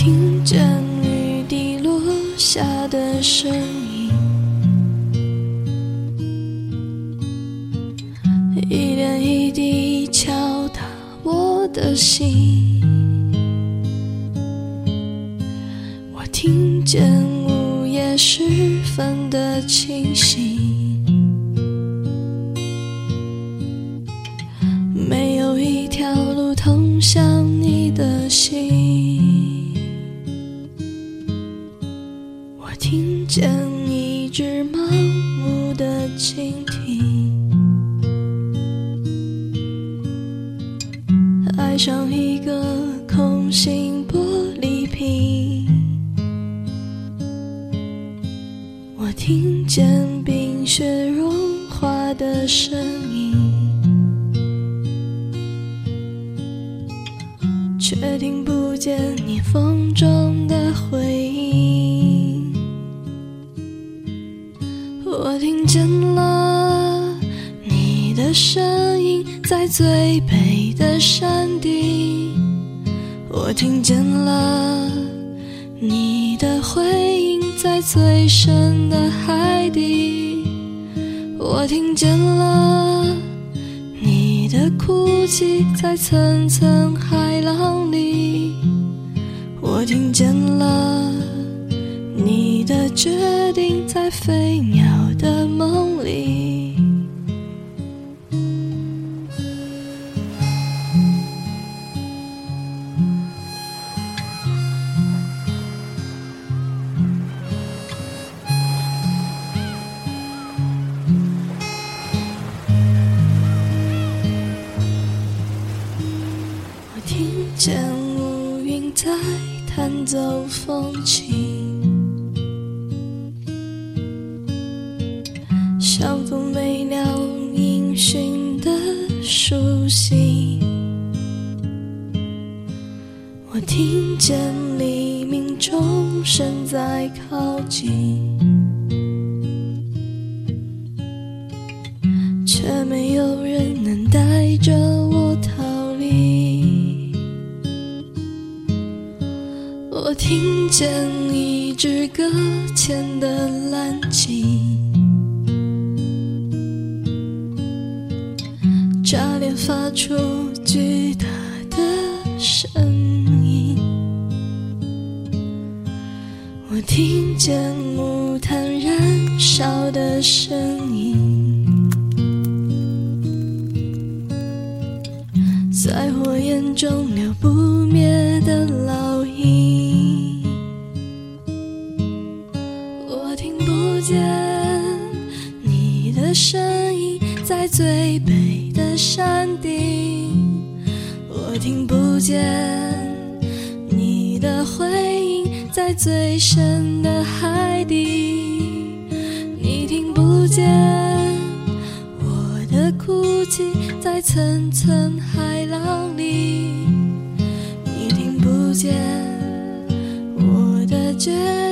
听见雨滴落下的声音，一点一滴敲打我的心。我听见午夜时分的清醒，没有一条路通向你的心。我听见一只盲目的蜻蜓，爱上一个空心玻璃瓶。我听见冰雪融化的声音，却听不见你风中的回音。我听见了你的声音，在最北的山顶。我听见了你的回音，在最深的海底。我听见了你的哭泣，在层层海浪里。我听见了你的决定，在飞鸟的梦里。我听见乌云在弹奏风琴，晓风没了音讯的熟悉。我听见黎明钟声在靠近，却没有人能带着我逃离。我听见一只搁浅的蓝鲸，炸裂发出巨大的声音。我听见木炭燃烧的声音，在火焰中留不灭的烙印。我听不见你的声音，在最北的山顶。我听不见你的回音，在最深的海底。你听不见我的哭泣，在层层海浪里。你听不见我的决定。